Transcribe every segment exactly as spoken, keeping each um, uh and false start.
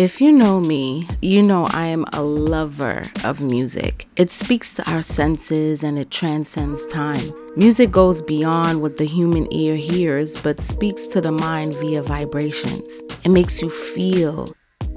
If you know me, you know I am a lover of music. It speaks to our senses and it transcends time. Music goes beyond what the human ear hears, but speaks to the mind via vibrations. It makes you feel.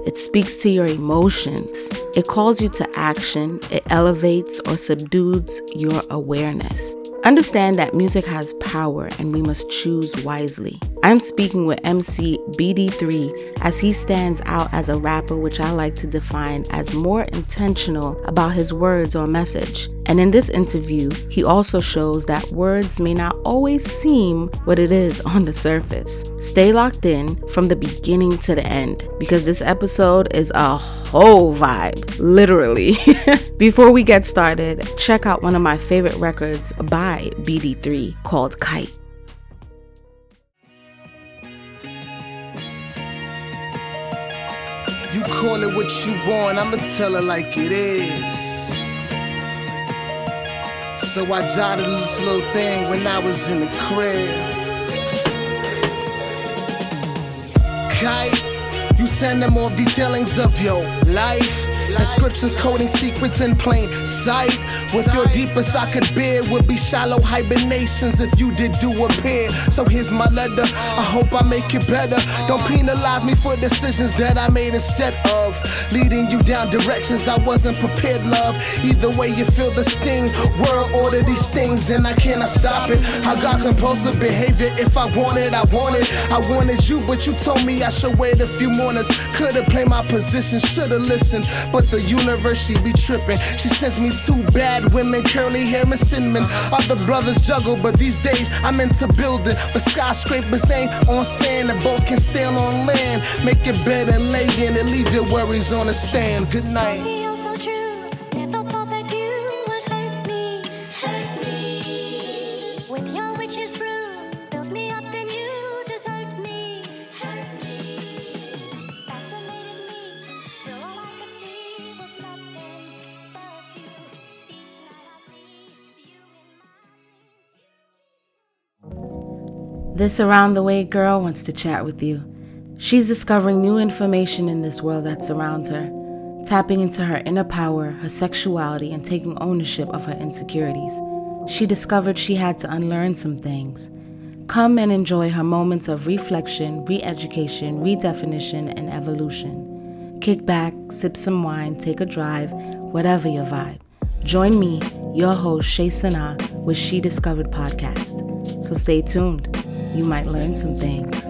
It speaks to your emotions. It calls you to action. It elevates or subdues your awareness. Understand that music has power and we must choose wisely. I'm speaking with M C B D three as he stands out as a rapper, which I like to define as more intentional about his words or message. And in this interview, he also shows that words may not always seem what it is on the surface. Stay locked in from the beginning to the end because this episode is a whole vibe, literally. Before we get started, check out one of my favorite records by B D three called Kite. You call it what you want, I'ma tell it like it is. So I jotted this little thing when I was in the crib. Kites, you send them all detailings of your life. Descriptions, coding secrets in plain sight. With your deepest I could bear would be shallow hibernations if you did do appear. So here's my letter, I hope I make it better. Don't penalize me for decisions that I made instead of leading you down directions I wasn't prepared, love. Either way you feel the sting. World order these things and I cannot stop it. I got compulsive behavior, if I want it, I want it. I wanted you but you told me I should wait a few mornings. Could've played my position, should've listened, but the universe, she be tripping. She sends me two bad women, curly hair and cinnamon. Other brothers juggle, but these days I'm into building. But skyscrapers ain't on sand, the boats can sail on land. Make your bed and lay in and leave your worries on a stand. Good night. This Around the Way girl wants to chat with you. She's discovering new information in this world that surrounds her, tapping into her inner power, her sexuality, and taking ownership of her insecurities. She discovered she had to unlearn some things. Come and enjoy her moments of reflection, re-education, redefinition, and evolution. Kick back, sip some wine, take a drive, whatever your vibe. Join me, your host Shay Sanaa, with She Discovered Podcast. So stay tuned. You might learn some things.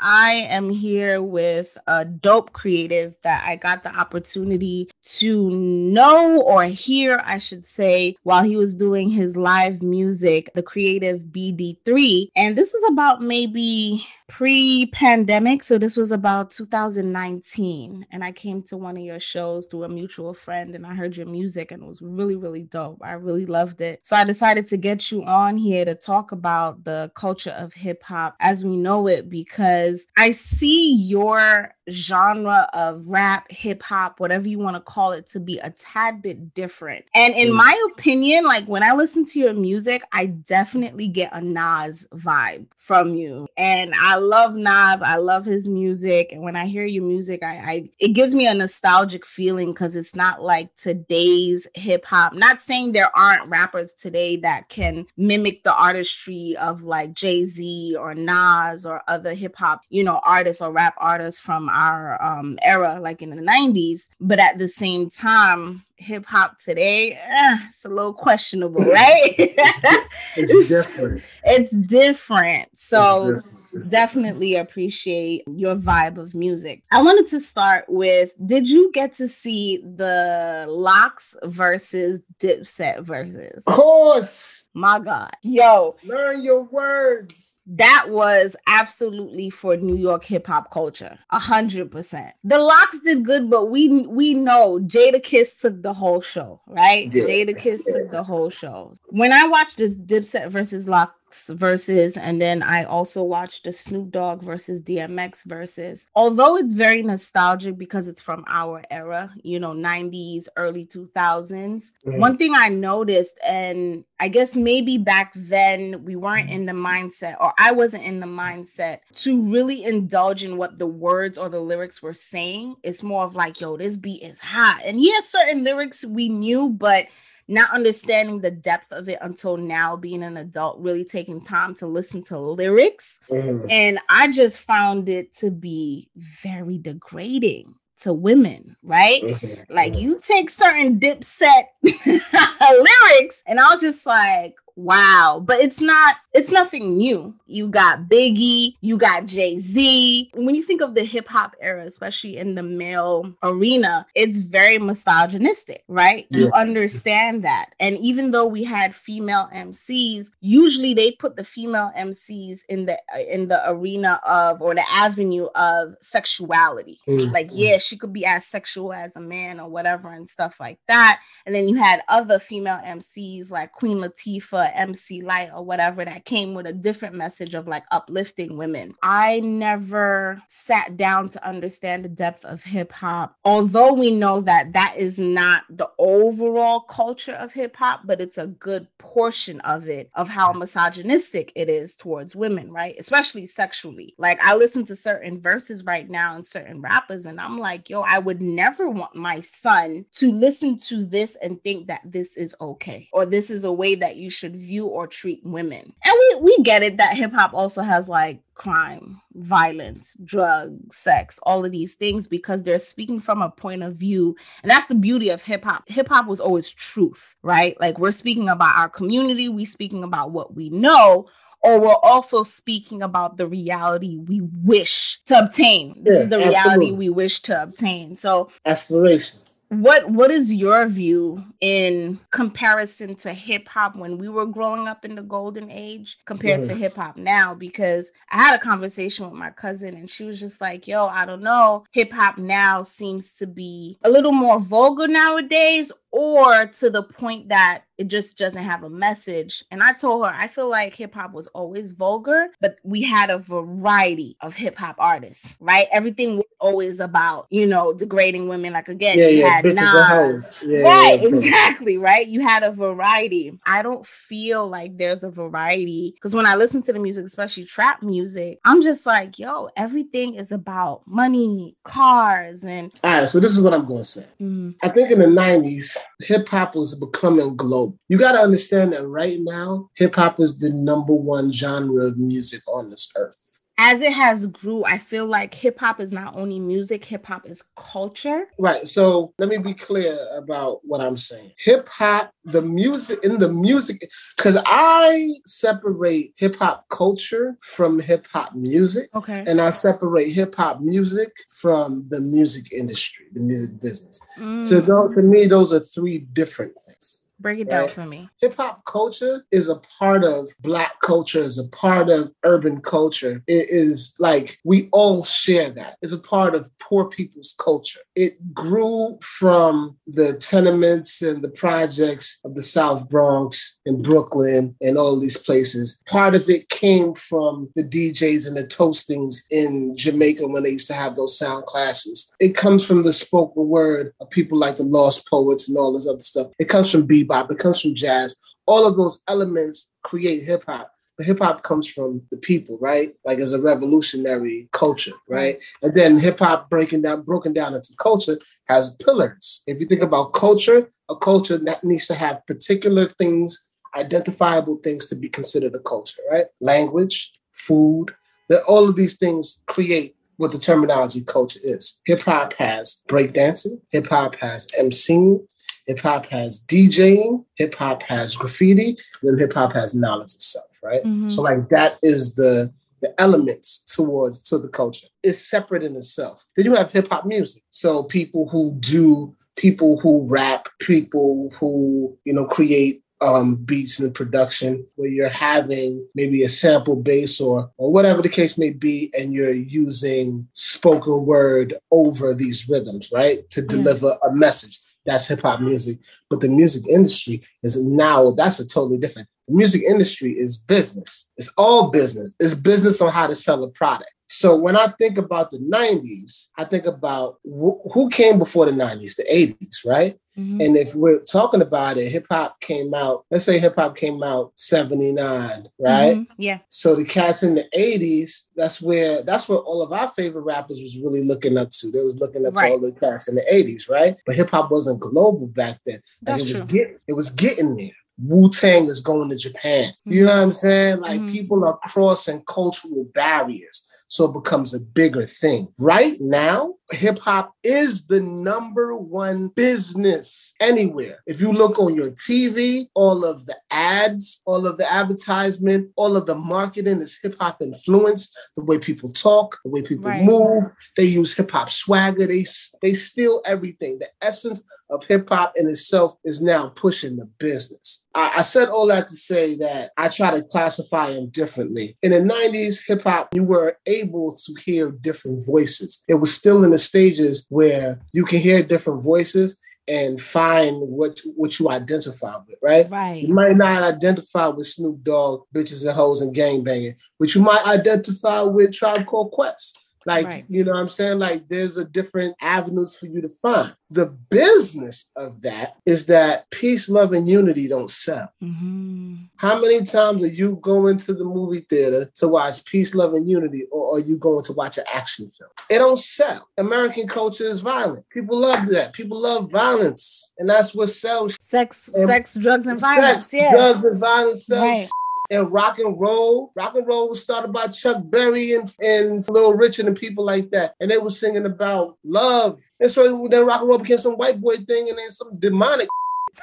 I am here with a dope creative that I got the opportunity to know or hear, I should say, while he was doing his live music, the creative B D three. And this was about maybe pre-pandemic. So this was about two thousand nineteen. And I came to one of your shows through a mutual friend and I heard your music and it was really, really dope. I really loved it. So I decided to get you on here to talk about the culture of hip hop as we know it, because I see your genre of rap, hip hop, whatever you want to call it, to be a tad bit different. And in my opinion, like when I listen to your music, I definitely get a Nas vibe from you. And I I love Nas. I love his music. And when I hear your music, I, I it gives me a nostalgic feeling because it's not like today's hip hop. Not saying there aren't rappers today that can mimic the artistry of like Jay-Z or Nas or other hip hop, you know, artists or rap artists from our um, era, like in the nineties. But at the same time, hip hop today, eh, it's a little questionable, right? It's, it's different. It's different. So. It's different. Definitely appreciate your vibe of music. I wanted to start with, did you get to see the Lox versus Dipset versus? Of course. My God. Yo. Learn your words. That was absolutely for New York hip hop culture. A hundred percent. The Lox did good, but we we know Jadakiss took the whole show, right? Yeah. Jadakiss yeah. took the whole show. When I watched this Dipset versus Lox Lox versus, and then I also watched the Snoop Dogg versus D M X versus. Although it's very nostalgic because it's from our era, you know, nineties, early two thousands. Mm. One thing I noticed, and I guess maybe back then we weren't in the mindset, or I wasn't in the mindset to really indulge in what the words or the lyrics were saying. It's more of like, yo, this beat is hot. And yeah, certain lyrics we knew, but not understanding the depth of it until now, being an adult, really taking time to listen to lyrics. Mm. And I just found it to be very degrading to women, right? Mm-hmm. Like, you take certain Dipset lyrics, and I was just like, wow. But it's not, it's nothing new. You got Biggie, you got Jay-Z. When you think of the hip hop era, especially in the male arena, it's very misogynistic, right? Yeah. You understand that. And even though we had female M Cs, usually they put the female M Cs in the in the arena of, or the avenue of sexuality. Mm-hmm. Like, yeah, she could be as sexual as a man or whatever and stuff like that. And then you had other female M Cs like Queen Latifah, M C Lyte, or whatever, that came with a different message of like uplifting women. I never sat down to understand the depth of hip hop, although we know that that is not the overall culture of hip hop, but it's a good portion of it, of how misogynistic it is towards women, right? Especially sexually. Like, I listen to certain verses right now and certain rappers, and I'm like, yo, I would never want my son to listen to this and think that this is okay, or this is a way that you should view or treat women. And we we get it that hip hop also has like crime, violence, drugs, sex, all of these things, because they're speaking from a point of view. And that's the beauty of hip hop. Hip hop was always truth, right? Like, we're speaking about our community, we're speaking about what we know, or we're also speaking about the reality we wish to obtain. This yeah, is the absolutely. reality we wish to obtain. So aspiration. What what is your view in comparison to hip hop when we were growing up in the golden age compared mm. to hip hop now? Because I had a conversation with my cousin, and she was just like, yo, I don't know. Hip hop now seems to be a little more vulgar nowadays, or to the point that it just doesn't have a message. And I told her, I feel like hip hop was always vulgar, but we had a variety of hip hop artists, right? Everything was always about, you know, degrading women. Like, again, yeah, you yeah, had Nas. Yeah, right, yeah, exactly, right? You had a variety. I don't feel like there's a variety, because when I listen to the music, especially trap music, I'm just like, yo, everything is about money, cars, and... All right, so this is what I'm going to say. Mm-hmm. I think in the nineties, hip-hop was becoming global. You got to understand that right now, hip-hop is the number one genre of music on this earth. As it has grew, I feel like hip-hop is not only music, hip-hop is culture. Right, so let me be clear about what I'm saying. Hip-hop, the music, in the music, because I separate hip-hop culture from hip-hop music. Okay. And I separate hip-hop music from the music industry, the music business. Mm. So those, to me, those are three different things. Break it down right. for me. Hip-hop culture is a part of Black culture, is a part of urban culture. It is like, we all share that. It's a part of poor people's culture. It grew from the tenements and the projects of the South Bronx and Brooklyn and all these places. Part of it came from the D Js and the toastings in Jamaica when they used to have those sound clashes. It comes from the spoken word of people like the Lost Poets and all this other stuff. It comes from bebop. It comes from jazz. All of those elements create hip hop. But hip hop comes from the people, right? Like, it's a revolutionary culture, right? Mm-hmm. And then hip hop breaking down, broken down into culture has pillars. If you think about culture, a culture that needs to have particular things, identifiable things to be considered a culture, right? Language, food, that all of these things create what the terminology culture is. Hip hop has breakdancing. Hip hop has emceeing. Hip-hop has DJing, hip-hop has graffiti, and hip-hop has knowledge of self, right? Mm-hmm. So, like, that is the, the elements towards to the culture. It's separate in itself. Then you have hip-hop music. So people who do, people who rap, people who, you know, create um, beats in the production, where you're having maybe a sample bass or, or whatever the case may be, and you're using spoken word over these rhythms, right, to deliver yeah. a message. That's hip hop music. But the music industry is now, that's a totally different. The music industry is business. It's all business. It's business on how to sell a product. So when I think about the nineties, I think about wh- who came before the nineties, the eighties, right? Mm-hmm. And if we're talking about it, hip hop came out, let's say hip hop came out seventy-nine, right? Mm-hmm. Yeah. So the cats in the eighties, that's where that's where all of our favorite rappers was really looking up to. They was looking up right. to all the cats in the eighties, right? But hip hop wasn't global back then. Like that's it was true. Get, it was getting there. Wu-Tang is going to Japan. Mm-hmm. You know what I'm saying? Like mm-hmm. people are crossing cultural barriers. So it becomes a bigger thing. Right now, hip hop is the number one business anywhere. If you look on your T V, all of the ads, all of the advertisement, all of the marketing is hip hop influence. The way people talk, the way people right. move, they use hip hop swagger. They, they steal everything. The essence of hip hop in itself is now pushing the business. I said all that to say that I try to classify them differently. In the nineties, hip-hop, you were able to hear different voices. It was still in the stages where you can hear different voices and find what, what you identify with, right? Right. You might not identify with Snoop Dogg, Bitches and Hoes, and Gangbanging, but you might identify with Tribe Called Quest. Like, right. you know what I'm saying? Like, there's a different avenues for you to find. The business of that is that peace, love, and unity don't sell. Mm-hmm. How many times are you going to the movie theater to watch peace, love, and unity, or are you going to watch an action film? It don't sell. American culture is violent. People love that. People love violence. And that's what sells. Sex, and sex, drugs, and sex, violence. Yeah. Drugs and violence sells. Right. And rock and roll. Rock and roll was started by Chuck Berry and, and Little Richard and people like that. And they were singing about love. And so then rock and roll became some white boy thing and then some demonic.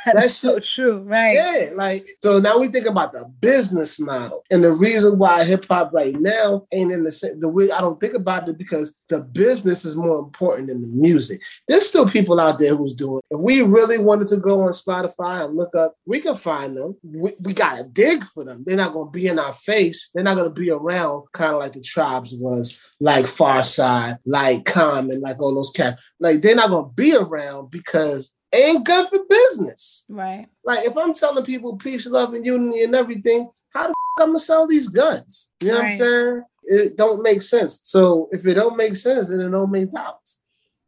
That's, That's so it. True, right? Yeah, like, so now we think about the business model. And the reason why hip-hop right now ain't in the, the way I don't think about it because the business is more important than the music. There's still people out there who's doing it. If we really wanted to go on Spotify and look up, we can find them. We, we got to dig for them. They're not going to be in our face. They're not going to be around kind of like the Tribes was, like Farside, like Common, like all those cats. Like, they're not going to be around because ain't good for business. Right. Like, if I'm telling people peace, love, and unity and everything, how the f*** I'm going to sell these guns? You know right. what I'm saying? It don't make sense. So if it don't make sense, then it don't make dollars.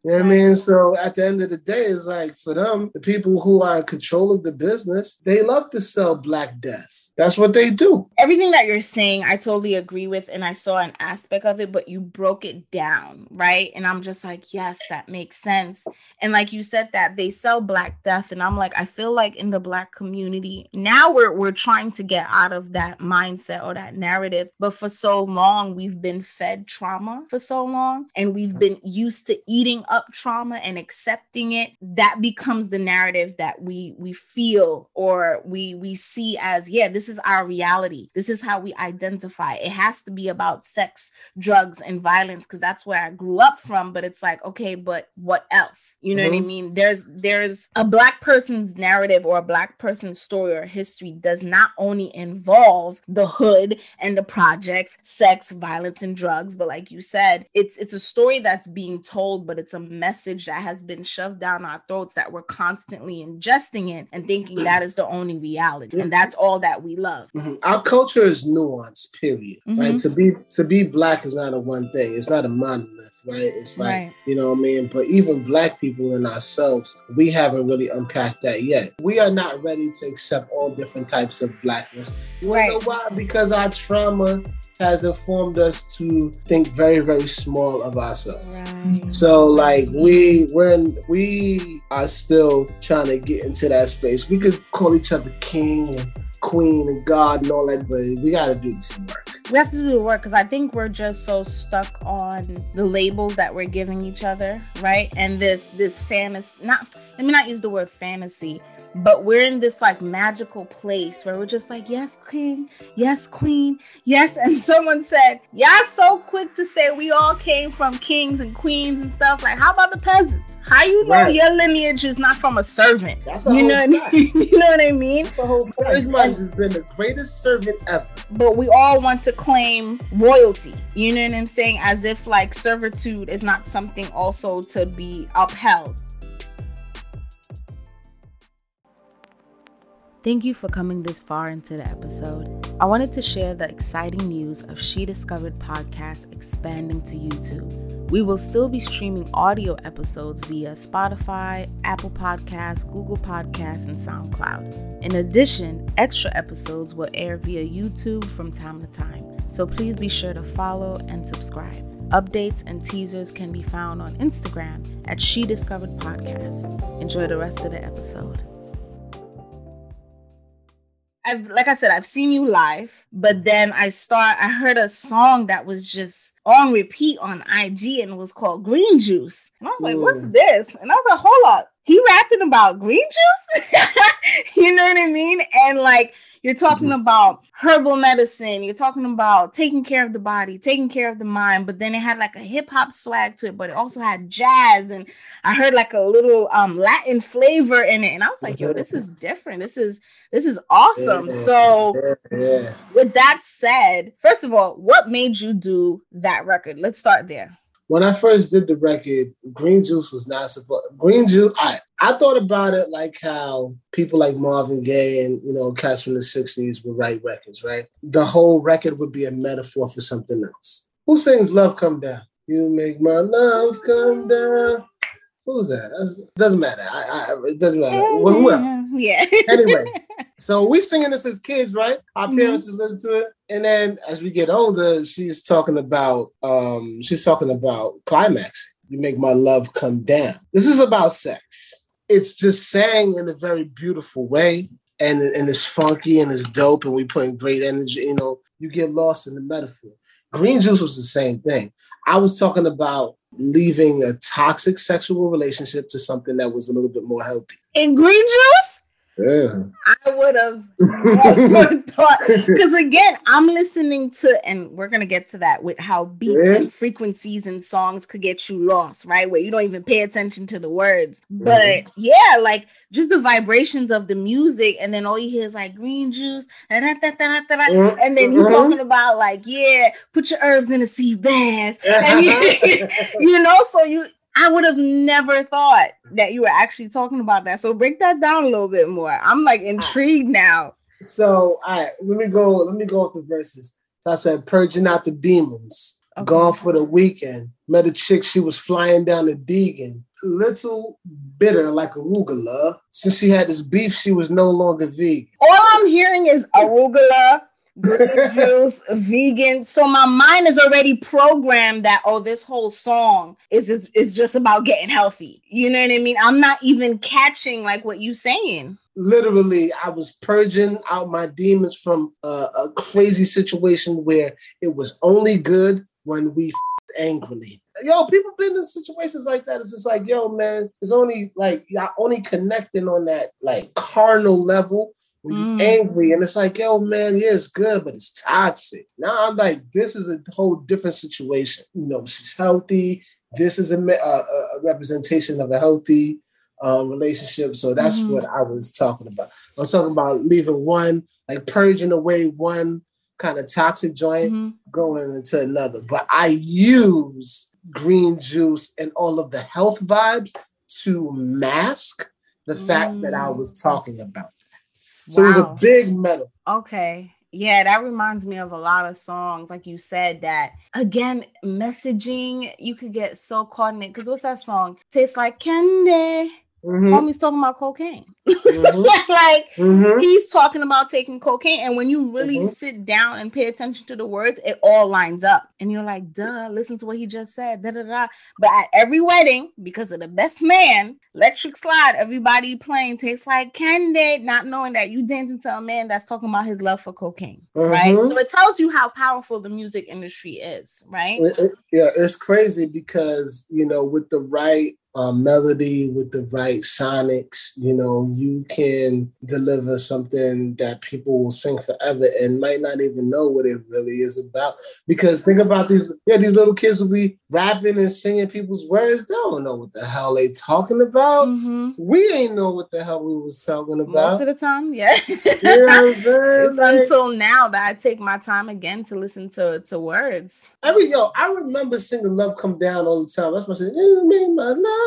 You know what right. I mean? So at the end of the day, it's like, for them, the people who are in control of the business, they love to sell Black Death. That's what they do. Everything that you're saying, I totally agree with. And I saw an aspect of it, but you broke it down, right? And I'm just like, yes, that makes sense. And like you said that, they sell Black Death. And I'm like, I feel like in the Black community, now we're we're trying to get out of that mindset or that narrative. But for so long, we've been fed trauma for so long. And we've been used to eating up trauma and accepting it. That becomes the narrative that we we feel or we we see as, yeah, this is our reality. This is how we identify. It has to be about sex, drugs, and violence because that's where I grew up from. But it's like, okay, but what else? You know mm-hmm. what I mean? There's there's a Black person's narrative or a Black person's story or history does not only involve the hood and the projects, sex, violence, and drugs. But like you said, it's it's a story that's being told, but it's a message that has been shoved down our throats that we're constantly ingesting it and thinking that is the only reality and that's all that we love. Mm-hmm. Our culture is nuanced, period. Mm-hmm. Right? To be to be Black is not a one thing. It's not a monolith, right? It's like, right. you know what I mean? But even Black people and ourselves, we haven't really unpacked that yet. We are not ready to accept all different types of Blackness. You right. know why? Because our trauma has informed us to think very, very small of ourselves. Right. So like we we're in, we are still trying to get into that space. We could call each other king and queen and God and all that, but we got to do some work. We have to do the work because I think we're just so stuck on the labels that we're giving each other, right? And this this fantasy, not let me not use the word fantasy, but we're in this like magical place where we're just like, yes, king, yes, queen, yes. And someone said, y'all so quick to say we all came from kings and queens and stuff. Like, how about the peasants? How you know right. your lineage is not from a servant? That's a you, know what I mean? You know what I mean? That's a whole thing. Mine has been the greatest servant ever. But we all want to claim royalty. You know what I'm saying? As if like servitude is not something also to be upheld. Thank you for coming this far into the episode. I wanted to share the exciting news of She Discovered Podcast expanding to YouTube. We will still be streaming audio episodes via Spotify, Apple Podcasts, Google Podcasts, and SoundCloud. In addition, extra episodes will air via YouTube from time to time, so please be sure to follow and subscribe. Updates and teasers can be found on Instagram at She Discovered Podcast. Enjoy the rest of the episode. I've, like I said, I've seen you live, but then I start. I heard a song that was just on repeat on I G, and it was called Green Juice. And I was like, ooh, what's this? And I was like, hold up, he rapping about green juice? You know what I mean? And like, you're talking mm-hmm. about herbal medicine. You're talking about taking care of the body, taking care of the mind. But then it had like a hip hop swag to it, but it also had jazz. And I heard like a little um, Latin flavor in it. And I was like, yo, this is different. This is this is awesome. Yeah, so yeah. With that said, first of all, what made you do that record? Let's start there. When I first did the record, Green Juice was not supposed. Green Juice, I I thought about it like how people like Marvin Gaye and, you know, cats from the sixties would write records, right? The whole record would be a metaphor for something else. Who sings Love Come Down? You make my love come down. Who's that? That's, it doesn't matter. I, I, it doesn't matter. Well, whoever. Yeah. Anyway, so we singing this as kids, right? Our parents mm-hmm. listen to it. And then as we get older, she's talking about, um, she's talking about climaxing. You make my love come down. This is about sex. It's just sang in a very beautiful way, and, and it's funky and it's dope, and we put in great energy. You know, you get lost in the metaphor. Green Juice was the same thing. I was talking about leaving a toxic sexual relationship to something that was a little bit more healthy. In Green Juice? Yeah. I would have thought, because again, I'm listening to, and we're going to get to that with how beats yeah. and frequencies and songs could get you lost, right? Where you don't even pay attention to the words. But mm-hmm. yeah, like just the vibrations of the music, and then all you hear is like green juice, and then you're talking about like, yeah, put your herbs in a sea bath. And you, you know, so you, I would have never thought that you were actually talking about that. So break that down a little bit more. I'm like intrigued now. So, all right, let me go. Let me go with the verses. So I said, purging out the demons, okay. Gone for the weekend. Met a chick, she was flying down to Deegan. Little bitter like arugula. Since she had this beef, she was no longer vegan. All I'm hearing is arugula. Green juice, vegan. So my mind is already programmed that, oh, this whole song is just, is just about getting healthy. You know what I mean? I'm not even catching like what you saying. Literally, I was purging out my demons from uh, a crazy situation where it was only good when we f- angrily. Yo, people been in situations like that. It's just like, yo, man, it's only like y'all only connecting on that like carnal level. When you're mm. angry, and it's like, yo, man, yeah, it's good, but it's toxic. Now I'm like, this is a whole different situation. You know, she's healthy. This is a, a, a representation of a healthy um, relationship. So that's mm. what I was talking about. I was talking about leaving one, like purging away one kind of toxic joint, mm-hmm. going into another. But I use green juice and all of the health vibes to mask the mm. fact that I was talking about. So wow. It was a big metaphor. Okay. Yeah, that reminds me of a lot of songs, like you said, that, again, messaging, you could get so caught in it. Because what's that song? Tastes like candy. Mm-hmm. Homie's talking about cocaine. Mm-hmm. Like, mm-hmm. he's talking about taking cocaine. And when you really mm-hmm. sit down and pay attention to the words, it all lines up. And you're like, duh, listen to what he just said. Da, da, da. But at every wedding, because of the best man, Electric Slide, everybody playing Tastes Like Candy, not knowing that you dancing to a man that's talking about his love for cocaine, mm-hmm. right? So it tells you how powerful the music industry is, right? It, it, yeah, it's crazy because, you know, with the right Uh, melody, with the right sonics, you know, you can deliver something that people will sing forever and might not even know what it really is about. Because think about these, yeah, these little kids will be rapping and singing people's words. They don't know what the hell they talking about. Mm-hmm. We ain't know what the hell we was talking about. Most of the time, yeah. You know what I'm saying? It's like, until now that I take my time again to listen to, to words. I mean, yo, I remember singing Love Come Down all the time. That's what I said, you mean my love.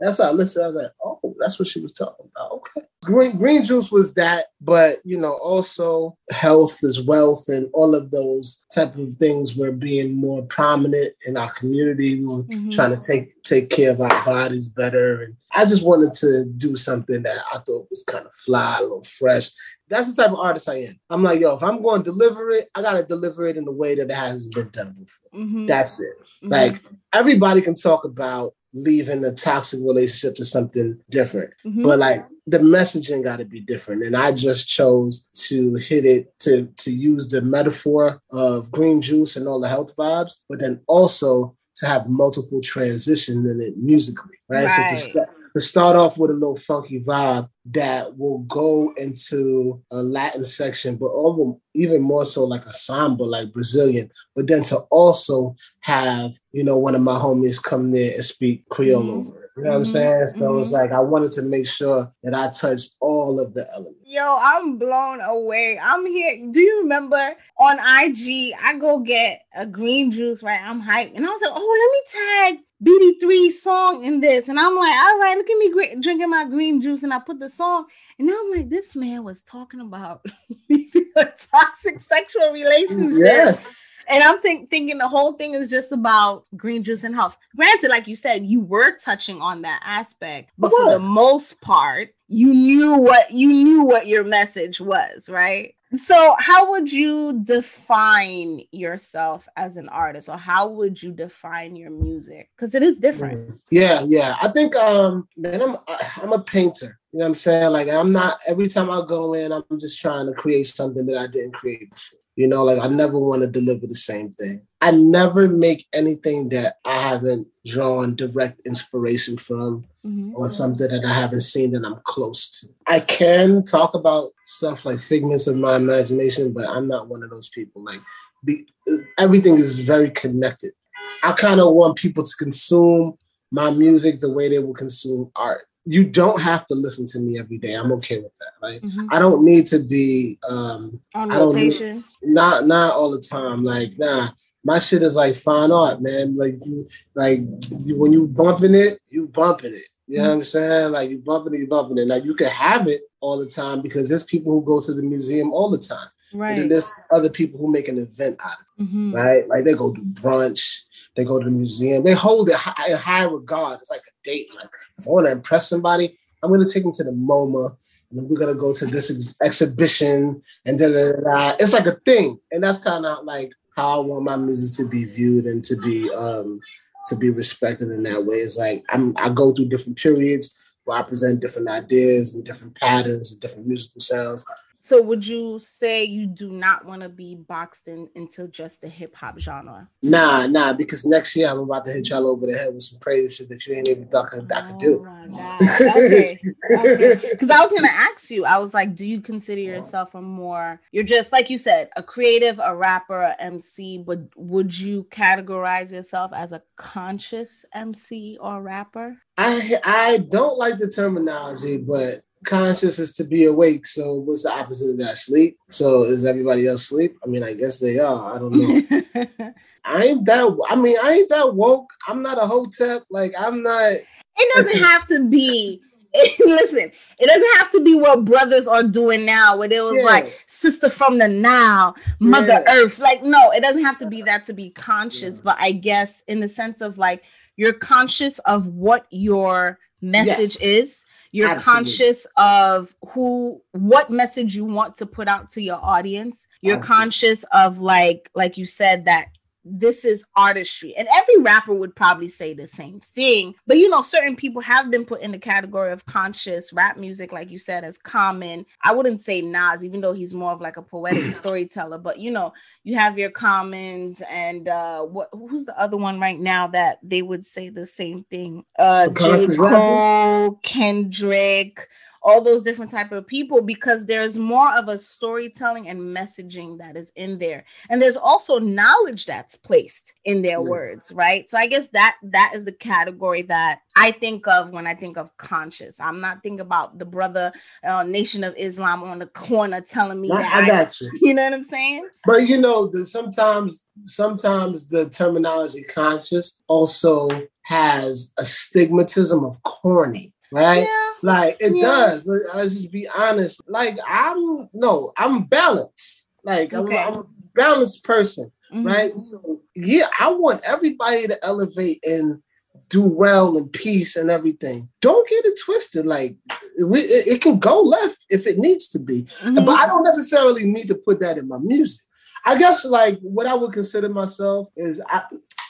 That's how I listened. I was like, oh, that's what she was talking about. Okay. Green, green juice was that, but, you know, also health is wealth, and all of those type of things were being more prominent in our community. We were mm-hmm. trying to take take care of our bodies better. And I just wanted to do something that I thought was kind of fly, a little fresh. That's the type of artist I am. I'm like, yo, if I'm going to deliver it, I got to deliver it in a way that it hasn't been done before. Mm-hmm. That's it. Mm-hmm. Like, everybody can talk about leaving a toxic relationship to something different. Mm-hmm. But like, the messaging got to be different. And I just chose to hit it, to, to use the metaphor of green juice and all the health vibes, but then also to have multiple transitions in it musically, right? right. So to, st- to start off with a little funky vibe that will go into a Latin section, but all, even more so like a samba, like Brazilian, but then to also have, you know, one of my homies come there and speak Creole mm-hmm. over it. You know what I'm saying? So mm-hmm. it's like I wanted to make sure that I touched all of the elements. Yo, I'm blown away. I'm here. Do you remember on I G, I go get a green juice, right? I'm hyped. And I was like, oh, let me tag B D three song in this. And I'm like, all right, look at me gr- drinking my green juice. And I put the song. And now I'm like, this man was talking about a toxic sexual relationship. Yes. And I'm think, thinking the whole thing is just about green juice and health. Granted, like you said, you were touching on that aspect, but for the most part, you knew what you knew what your message was, right? So how would you define yourself as an artist, or how would you define your music? Because it is different. Yeah, yeah. I think, um, man, I'm I'm a painter. You know what I'm saying? Like, I'm not, every time I go in, I'm just trying to create something that I didn't create before. You know, like, I never want to deliver the same thing. I never make anything that I haven't drawn direct inspiration from mm-hmm. or something that I haven't seen that I'm close to. I can talk about stuff like figments of my imagination, but I'm not one of those people. Like, be, everything is very connected. I kind of want people to consume my music the way they will consume art. You don't have to listen to me every day. I'm okay with that. Like, mm-hmm. I don't need to be um, on rotation. Not not all the time. Like, nah, my shit is like fine art, man. Like you, like you, when you bumping it, you bumping it. You know mm-hmm. what I'm saying? Like, you bumping it, you bumping it. Now you can have it all the time because there's people who go to the museum all the time, right? And then there's other people who make an event out of it, mm-hmm. right? Like, they go do brunch. They go to the museum. They hold it high, in high regard. It's like a date. Like, if I want to impress somebody, I'm going to take them to the MoMA, and then we're going to go to this ex- exhibition, and da, da, da, da. It's like a thing. And that's kind of like how I want my music to be viewed and to be um, to be respected in that way. It's like I'm, I go through different periods where I present different ideas and different patterns and different musical sounds. So would you say you do not want to be boxed in into just the hip hop genre? Nah, nah, because next year I'm about to hit y'all over the head with some crazy shit that you ain't even thought I, I could oh do. Okay, okay. Because I was going to ask you, I was like, do you consider yourself a more, you're just, like you said, a creative, a rapper, a M C, but would you categorize yourself as a conscious M C or rapper? I I don't like the terminology, but conscious is to be awake. So what's the opposite of that? Sleep. So is everybody else sleep? I mean, I guess they are. I don't know. I ain't that. I mean, I ain't that woke. I'm not a hotep. Like, I'm not. It doesn't have to be. It, listen, it doesn't have to be what brothers are doing now, where it was yeah. like sister from the now, mother yeah. earth. Like, no, it doesn't have to be that to be conscious. Yeah. But I guess in the sense of like, you're conscious of what your message yes. is. You're Absolutely. Conscious of who, what message you want to put out to your audience. You're Absolutely. Conscious of like, like you said, that this is artistry. And every rapper would probably say the same thing. But, you know, certain people have been put in the category of conscious rap music, like you said, as Common. I wouldn't say Nas, even though he's more of like a poetic storyteller. But, you know, you have your Commons and uh, what? who's the other one right now that they would say the same thing? Uh, J. Cole, Kendrick, all those different type of people, because there's more of a storytelling and messaging that is in there. And there's also knowledge that's placed in their yeah. words, right? So I guess that that is the category that I think of when I think of conscious. I'm not thinking about the brother uh, Nation of Islam on the corner telling me I, that. I got you. You know what I'm saying? But you know, the, sometimes, sometimes the terminology conscious also has a stigmatism of corny, right? Yeah. Like, it yeah. does. Let's just be honest. Like, I'm, no, I'm balanced. Like, okay. I'm, I'm a balanced person, mm-hmm. right? So, yeah, I want everybody to elevate and do well and peace and everything. Don't get it twisted. Like, we, it, it can go left if it needs to be. Mm-hmm. But I don't necessarily need to put that in my music. I guess, like, what I would consider myself is, I,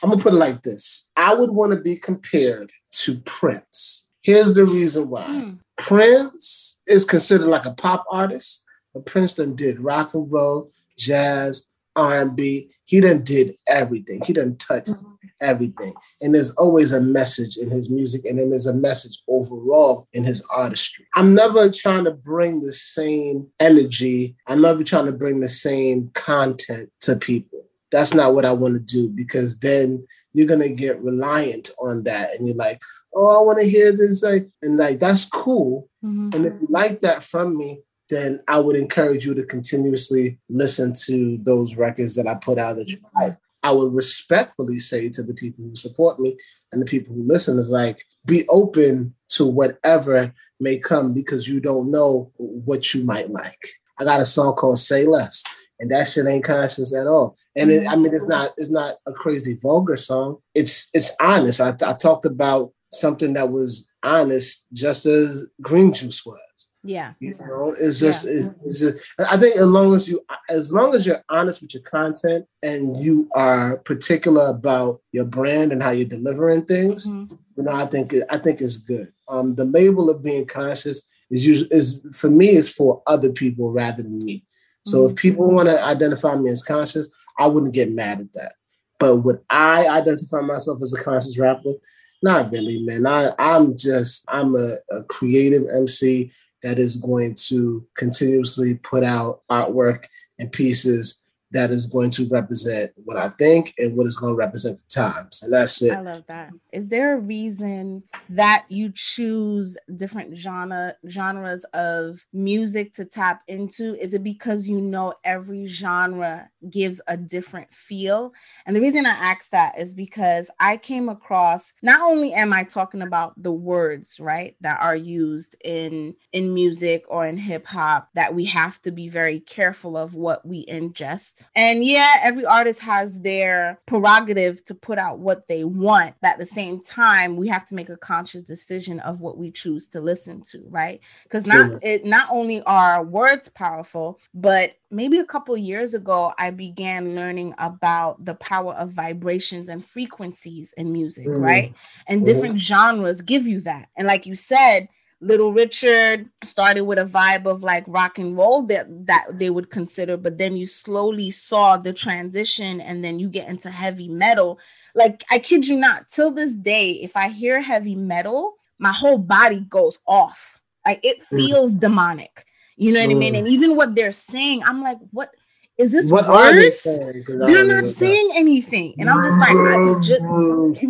I'm going to put it like this. I would want to be compared to Prince. Here's the reason why. Mm. Prince is considered like a pop artist. But Prince done did rock and roll, jazz, R and B. He done did everything. He done touched mm-hmm. everything. And there's always a message in his music, and then there's a message overall in his artistry. I'm never trying to bring the same energy. I'm never trying to bring the same content to people. That's not what I want to do, because then you're going to get reliant on that. And you're like, oh, I want to hear this. Like, and like, that's cool. Mm-hmm. And if you like that from me, then I would encourage you to continuously listen to those records that I put out that you like. I would respectfully say to the people who support me and the people who listen is like, be open to whatever may come, because you don't know what you might like. I got a song called Say Less, and that shit ain't conscious at all. And it, I mean, it's not it's not a crazy vulgar song. It's it's honest. I, I talked about something that was honest, just as Green Juice was. Yeah, you know, it's just, yeah. it's, it's just. I think as long as you, as long as you're honest with your content and you are particular about your brand and how you're delivering things, mm-hmm. you know, I think I think it's good. Um, the label of being conscious is usually is for me is for other people rather than me. So mm-hmm. if people want to identify me as conscious, I wouldn't get mad at that. But would I identify myself as a conscious rapper? Not really, man. I I'm just I'm a, a creative M C. That is going to continuously put out artwork and pieces that is going to represent what I think and what is going to represent the times. And that's it. I love that. Is there a reason that you choose different genre genres of music to tap into? Is it because you know every genre gives a different feel? And the reason I ask that is because I came across, not only am I talking about the words, right, that are used in, in music or in hip hop, that we have to be very careful of what we ingest. And yeah, every artist has their prerogative to put out what they want. But at the same time, we have to make a conscious decision of what we choose to listen to, right? Because not yeah. it not only are words powerful, but maybe a couple years ago, I began learning about the power of vibrations and frequencies in music, mm. right? And different mm. genres give you that. And like you said, Little Richard started with a vibe of like rock and roll that, that they would consider, but then you slowly saw the transition and then you get into heavy metal. Like, I kid you not, till this day, if I hear heavy metal, my whole body goes off. Like, it feels mm. demonic. You know what mm. I mean? And even what they're saying, I'm like, what? Is this what words? They They're not saying anything. And I'm just like, I just,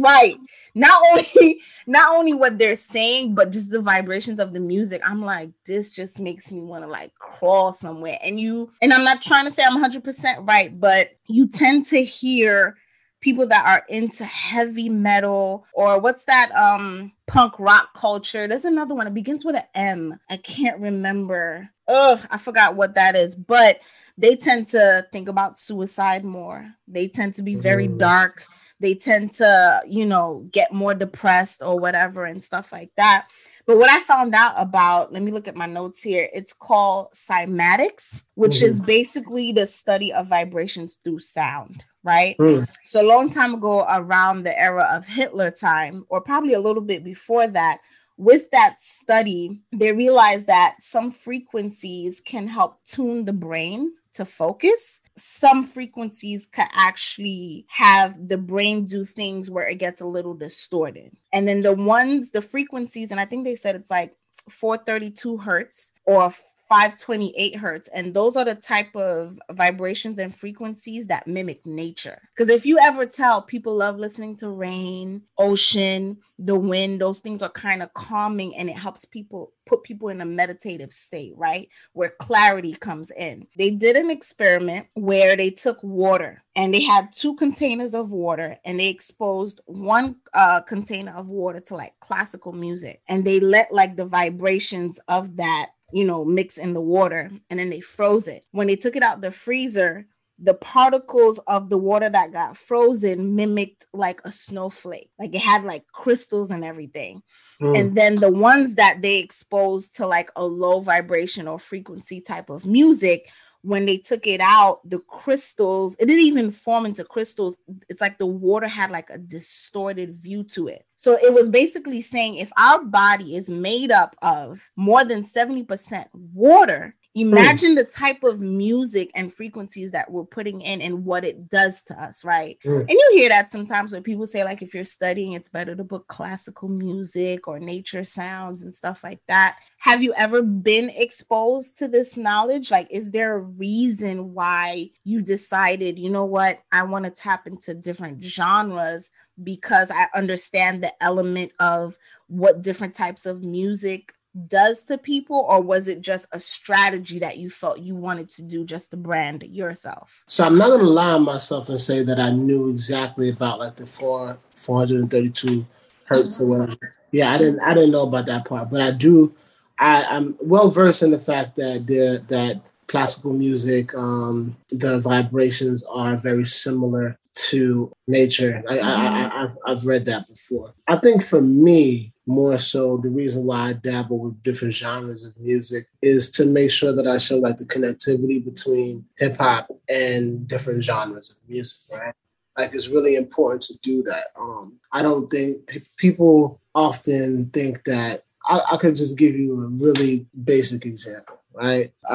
right. Not only, not only what they're saying, but just the vibrations of the music. I'm like, this just makes me want to like crawl somewhere. And you, and I'm not trying to say I'm one hundred percent right, but you tend to hear people that are into heavy metal or what's that um punk rock culture. There's another one. It begins with an M. I can't remember. Ugh, I forgot what that is. But they tend to think about suicide more. They tend to be very mm-hmm. dark. They tend to, you know, get more depressed or whatever and stuff like that. But what I found out about, let me look at my notes here. It's called cymatics, which mm. is basically the study of vibrations through sound, right? Mm. So a long time ago, around the era of Hitler time, or probably a little bit before that, with that study, they realized that some frequencies can help tune the brain to focus. Some frequencies can actually have the brain do things where it gets a little distorted. And then the ones, the frequencies, and I think they said it's like four thirty-two hertz or five twenty-eight hertz. And those are the type of vibrations and frequencies that mimic nature. Because if you ever tell, people love listening to rain, ocean, the wind, those things are kind of calming, and it helps people put people in a meditative state, right? Where clarity comes in. They did an experiment where they took water, and they had two containers of water, and they exposed one uh, container of water to like classical music. And they let like the vibrations of that, you know, mix in the water, and then they froze it. When they took it out the freezer, the particles of the water that got frozen mimicked like a snowflake. Like it had like crystals and everything. Mm. And then the ones that they exposed to like a low vibration or frequency type of music, when they took it out, the crystals, it didn't even form into crystals. It's like the water had like a distorted view to it. So it was basically saying if our body is made up of more than seventy percent water, imagine mm. the type of music and frequencies that we're putting in and what it does to us, right? Mm. And you hear that sometimes when people say, like, if you're studying, it's better to book classical music or nature sounds and stuff like that. Have you ever been exposed to this knowledge? Like, is there a reason why you decided, you know what, I want to tap into different genres because I understand the element of what different types of music does to people? Or was it just a strategy that you felt you wanted to do just to brand yourself? So I'm not gonna lie on myself and say that I knew exactly about like the four four hundred and thirty-two hertz or whatever. Yeah, I didn't I didn't know about that part, but I do I, I'm well versed in the fact that there that classical music, um, the vibrations are very similar to nature. I, I, I, I've, I've read that before. I think for me, more so the reason why I dabble with different genres of music is to make sure that I show like the connectivity between hip hop and different genres of music, right? Like it's really important to do that. Um, I don't think people often think that, I, I could just give you a really basic example. Right, I,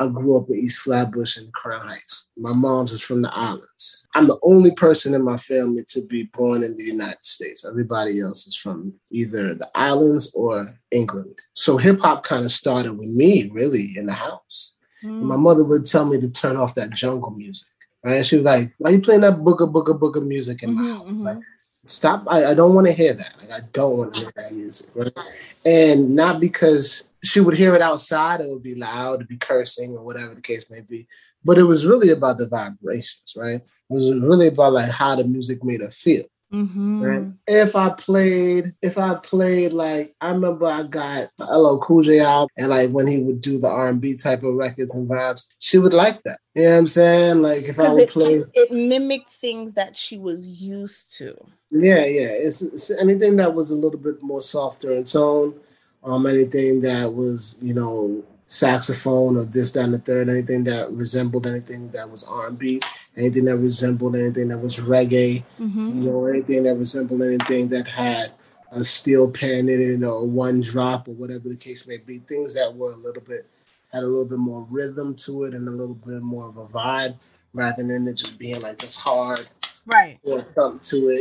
I I grew up in East Flatbush and Crown Heights. My mom's is from the islands. I'm the only person in my family to be born in the United States. Everybody else is from either the islands or England. So hip hop kind of started with me, really, in the house. Mm. And my mother would tell me to turn off that jungle music. Right, she was like, "Why are you playing that booga booga booga music in mm-hmm, my house?" Mm-hmm. Like, stop! I, I don't want to hear that. Like, I don't want to hear that music. Right? And not because she would hear it outside; it would be loud, it'd be cursing, or whatever the case may be. But it was really about the vibrations, right? It was really about like how the music made her feel. Mm-hmm. Right? If I played, if I played, like I remember, I got L L Cool J out, and like when he would do the R and B type of records and vibes, she would like that. You know what I'm saying? Like if I would it, play, it, it mimicked things that she was used to. Yeah, yeah. It's, it's anything that was a little bit more softer in tone, um, anything that was, you know, saxophone or this, that, and the third, anything that resembled anything that was R and B, anything that resembled anything that was reggae, mm-hmm. you know, anything that resembled anything that had a steel pan in it or one drop or whatever the case may be, things that were a little bit, had a little bit more rhythm to it and a little bit more of a vibe rather than it just being like this hard, right, or thump to it.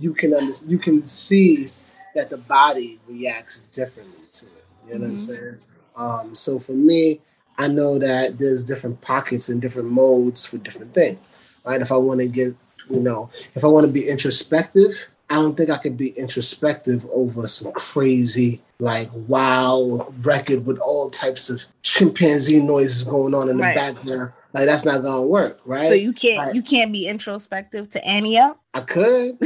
You can understand, you can see that the body reacts differently to it. You know mm-hmm. what I'm saying? Um, so for me, I know that there's different pockets and different modes for different things. Right? If I want to get, you know, if I want to be introspective, I don't think I could be introspective over some crazy, like, wow record with all types of chimpanzee noises going on in the right. background. Like, that's not going to work, right? So you can't like, you can't be introspective to Annie up? I could.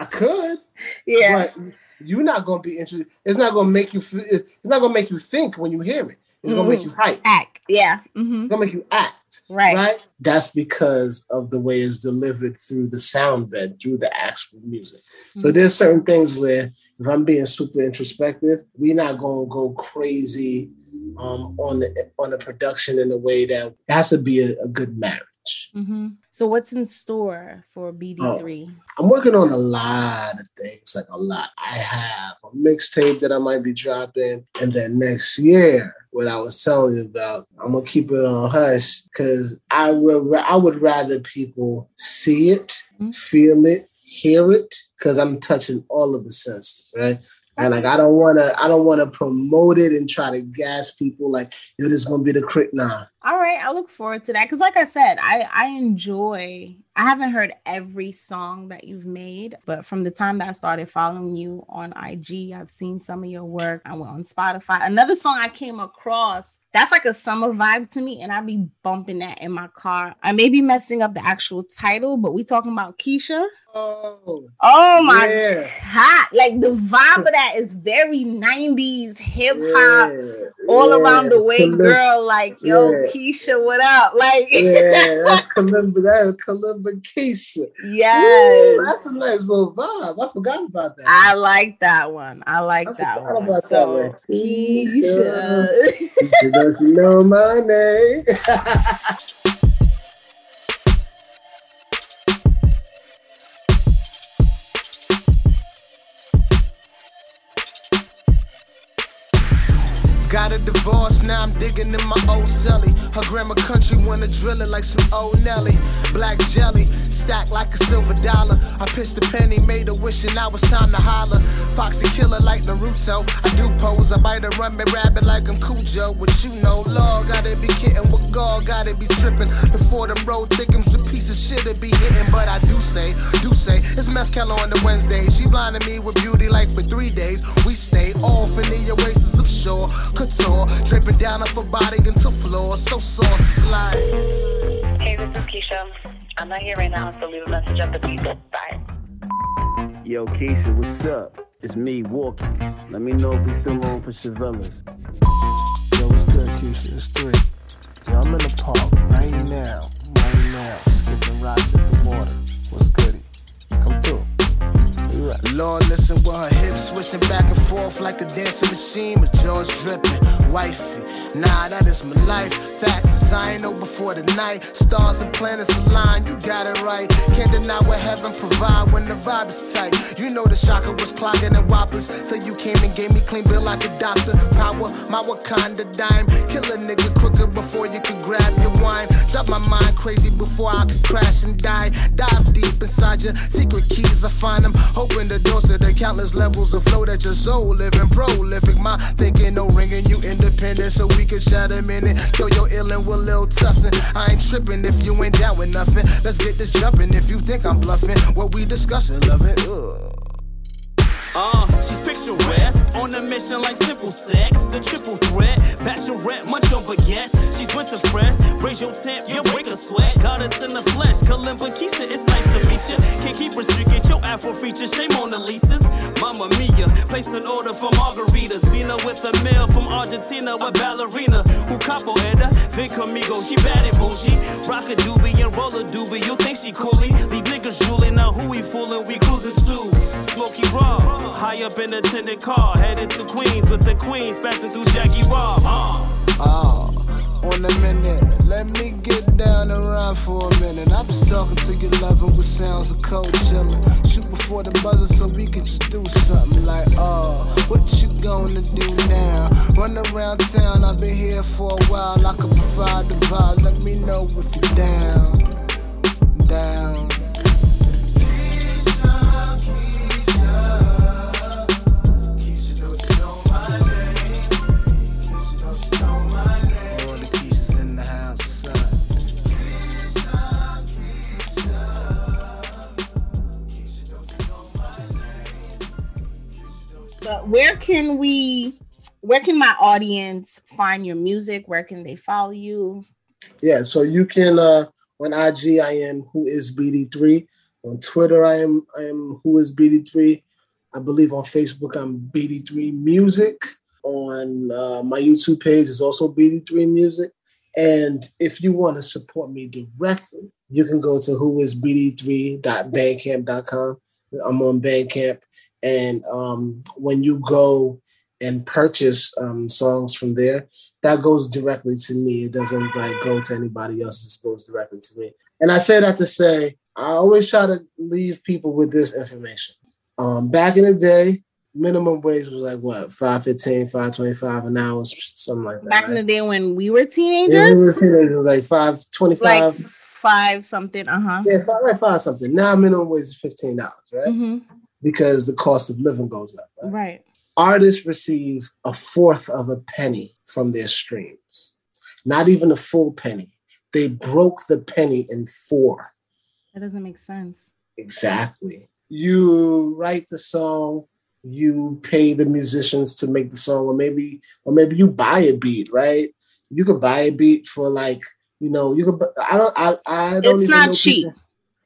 I could. Yeah. But you're not going to be interested. It's not going to make you feel, it's not going to make you think when you hear it. It's mm-hmm. going to make you hype. Act. Yeah. Mm-hmm. It's going to make you act. Right. Right. That's because of the way it's delivered through the sound bed, through the actual music. Mm-hmm. So there's certain things where if I'm being super introspective, we're not going to go crazy um, on the on the production in a way that it has to be a, a good marriage. Mm-hmm. So what's in store for B D three? Oh, I'm working on a lot of things, like a lot. I have a mixtape that I might be dropping, and then next year, what I was telling you about, I'm gonna keep it on hush because I would I would rather people see it, mm-hmm. feel it, hear it, because I'm touching all of the senses, right? And like, I don't want to, I don't want to promote it and try to gas people like, yo, this is going to be the crit. Nah. All right. I look forward to that. Because like I said, I, I enjoy, I haven't heard every song that you've made, but from the time that I started following you on I G, I've seen some of your work. I went on Spotify. Another song I came across, that's like a summer vibe to me. And I'd be bumping that in my car. I may be messing up the actual title, but we talking about Keisha. Oh, oh my yeah. God. Like the vibe of that is very nineties hip hop, yeah, all yeah. around the way, Kalim- girl. Like, yo, yeah. Keisha, what up? Like, yeah, that's Kalimba, that's Kalimba Keisha. Yes. Ooh, that's a nice little vibe. I forgot about that. I one. like that one. I like I that one. About so, that one. Keisha. Keisha doesn't know my name. Got a divorce, now I'm digging in my old celly. Her grandma country wanna drill it like some old Nelly. Black jelly, stacked like a silver dollar. I pitched a penny, made a wish, and now it's time to holler. Foxy killer like Naruto, I do pose. I bite a running rabbit like I'm Cujo. What you know, Lord, gotta be kidding. What God gotta be tripping. The Fordham Road Thickums, a piece of shit it be hitting. But I do say, do say, it's mezcal on the Wednesday. She blinded me with beauty like for three days. We stay off in the oasis of shore. Couture, draping down off her body into floor, so sauce slide. Hey, this is Keisha. I'm not here right now, so leave a message at the beep. Bye. Yo, Keisha, what's up? It's me, Walkie. Let me know if we still on for Chevellas. Yo, what's good, Keisha? It's three. Yo, I'm in the park right now, right now, skipping rocks at the water. What's goody? Come through. Lord, listen with her hips switching back and forth like a dancing machine with jaws dripping. Wifey, nah, that is my life. Facts is I ain't know before the night. Stars and planets align, you got it right. Can't deny what heaven provide when the vibe is tight. You know the chakra was clogging and whoppers, so you came and gave me clean bill like a doctor. Power, my Wakanda dime. Kill a nigga quicker before you can grab your wine. Drop my mind crazy before I could crash and die. Dive deep inside your secret keys, I find them. Open the doors to the countless levels of flow that your soul living prolific. My thinking, no ringing, you independent, so we can shout a minute. Yo, yo, illin' with Lil Tussin. I ain't tripping if you ain't down with nothing. Let's get this jumping if you think I'm bluffing. What we discussing, loving, ugh. Uh, she's picturesque, on a mission like simple sex. The triple threat, bachelorette, munch on baguettes. She's winter fresh, raise your temp, you'll break a sweat. Goddess in the flesh, Kalimba Keisha, it's nice to meet you. Can't keep restricted, your afro features, shame on the Lisa's. Mama Mia, place an order for margaritas. Vina with a meal from Argentina, a ballerina. Who capoeira, big amigo, she bad and bougie. Rock a doobie and roll a doobie, you think she coolie. Leave niggas drooling, now who we fooling, we cruising too. Smokey raw. High up in a tinted car, headed to Queens with the Queens, passing through Jackie Robb. Uh. Oh, on a minute, let me get down and rhyme for a minute. I'm just talking to you, loving with sounds of cold chillin'. Shoot before the buzzer so we can just do something like, oh, what you gonna do now? Run around town, I've been here for a while. I can provide the vibe, let me know if you're down, down. Where can we, where can my audience find your music? Where can they follow you? Yeah, so you can, uh, on I G, I am Who Is B D three. On Twitter, I am I am Who Is B D three. I believe on Facebook, I'm B D three Music. On uh, my YouTube page is also B D three Music. And if you want to support me directly, you can go to who is b d three dot bandcamp dot com. I'm on Bandcamp. And um, when you go and purchase um, songs from there, that goes directly to me. It doesn't like go to anybody else. It just goes directly to me. And I say that to say, I always try to leave people with this information. Um, back in the day, minimum wage was like, what, five fifteen, five twenty-five an hour, something like that. Back right? in the day when we were teenagers? Yeah, we were teenagers. It was like five twenty-five. Like five something, uh-huh. Yeah, five, like five something. Now minimum wage is fifteen dollars, right? Mm-hmm. Because the cost of living goes up. Right. right. artists receive a fourth of a penny from their streams. Not even a full penny. They broke the penny in four. That doesn't make sense. Exactly. You write the song, you pay the musicians to make the song, or maybe, or maybe you buy a beat, right? You could buy a beat for like, you know, you could. I don't. I. I don't. It's even not know cheap.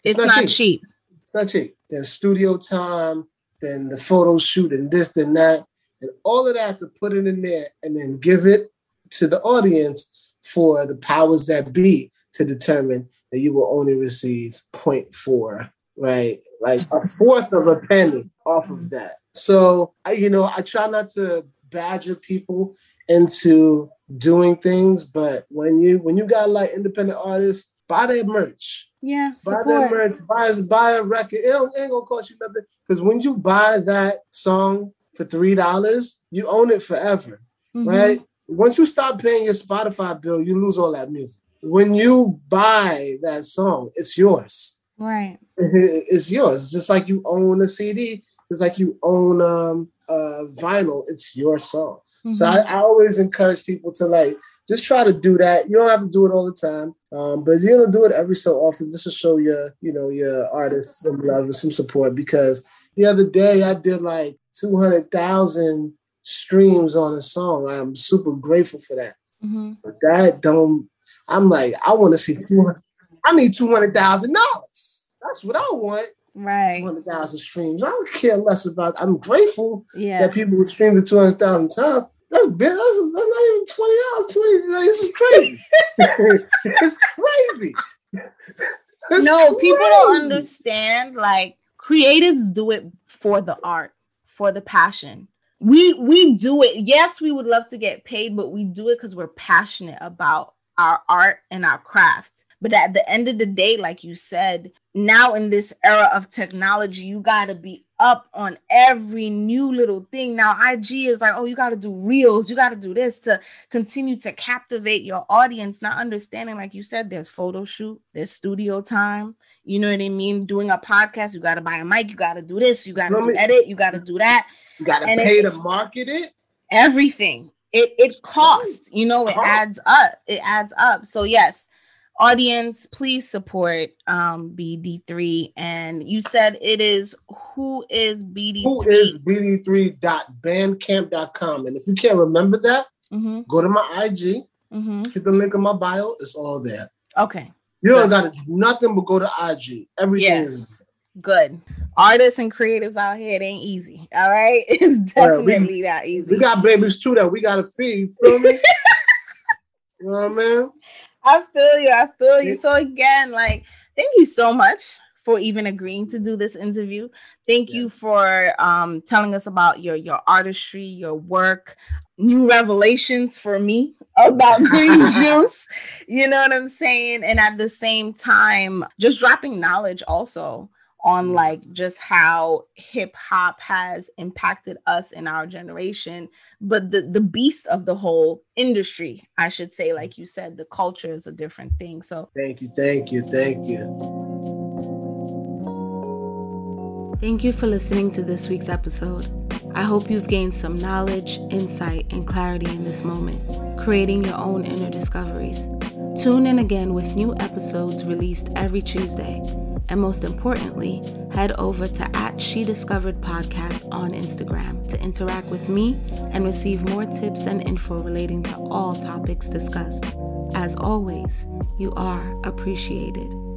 It's, it's not, not cheap. cheap. It's not cheap. Then studio time, then the photo shoot, and this, then that, and all of that to put it in there, and then give it to the audience for the powers that be to determine that you will only receive zero point four, right? Like a fourth of a penny off of that. So, you know, I try not to badger people into doing things, but when you when you got like independent artists, buy their merch. Yeah, support. Buy their merch, buy, buy a record. It, don't, it ain't gonna cost you nothing, because when you buy that song for three dollars, you own it forever, mm-hmm. right? Once you stop paying your Spotify bill, you lose all that music. When you buy that song, it's yours. Right. It's yours. It's just like you own a C D. It's like you own um, uh, vinyl. It's your song. Mm-hmm. So I, I always encourage people to like, just try to do that. You don't have to do it all the time, um, but you're gonna do it every so often just to show your, you know, your artists some love and some support. Because the other day I did like two hundred thousand streams on a song. I'm super grateful for that. Mm-hmm. But that don't. I'm like, I want to see two hundred. I need two hundred thousand dollars. That's what I want. Right. two hundred thousand streams. I don't care less about, I'm grateful yeah. that people would stream to two hundred thousand times. That's, that's, that's not even twenty dollars. This is crazy. It's crazy. It's no, crazy. People don't understand, like, creatives do it for the art, for the passion. We we do it. Yes, we would love to get paid, but we do it because we're passionate about our art and our craft. But at the end of the day, like you said, now in this era of technology, you got to be up on every new little thing. Now, I G is like, oh, you got to do reels. You got to do this to continue to captivate your audience. Not understanding, like you said, there's photo shoot, there's studio time. You know what I mean? Doing a podcast, you got to buy a mic. You got to do this. You got to do edit. You got to do that. You got to pay it, to market it. Everything. It it costs, you know, it costs. adds up. It adds up. So yes, audience, please support um, B D three. And you said it is who is B D three? Who is B D three dot bandcamp dot com. And if you can't remember that, mm-hmm. go to my I G, mm-hmm. hit the link in my bio. It's all there. Okay. You don't got to do nothing but go to I G. Everything yeah. is good. Artists and creatives out here, it ain't easy. All right, it's definitely right, we, not easy. We got babies too that we gotta feed. You feel me? You know what I mean? I feel you. I feel you. So again, like, thank you so much for even agreeing to do this interview. Thank yeah. you for um, telling us about your your artistry, your work, new revelations for me about green juice. You know what I'm saying? And at the same time, just dropping knowledge also on like just how hip hop has impacted us in our generation, but the, the beast of the whole industry, I should say, like you said, the culture is a different thing. So thank you. Thank you. Thank you. Thank you for listening to this week's episode. I hope you've gained some knowledge, insight, and clarity in this moment, creating your own inner discoveries. Tune in again with new episodes released every Tuesday. And most importantly, head over to at She Discovered Podcast on Instagram to interact with me and receive more tips and info relating to all topics discussed. As always, you are appreciated.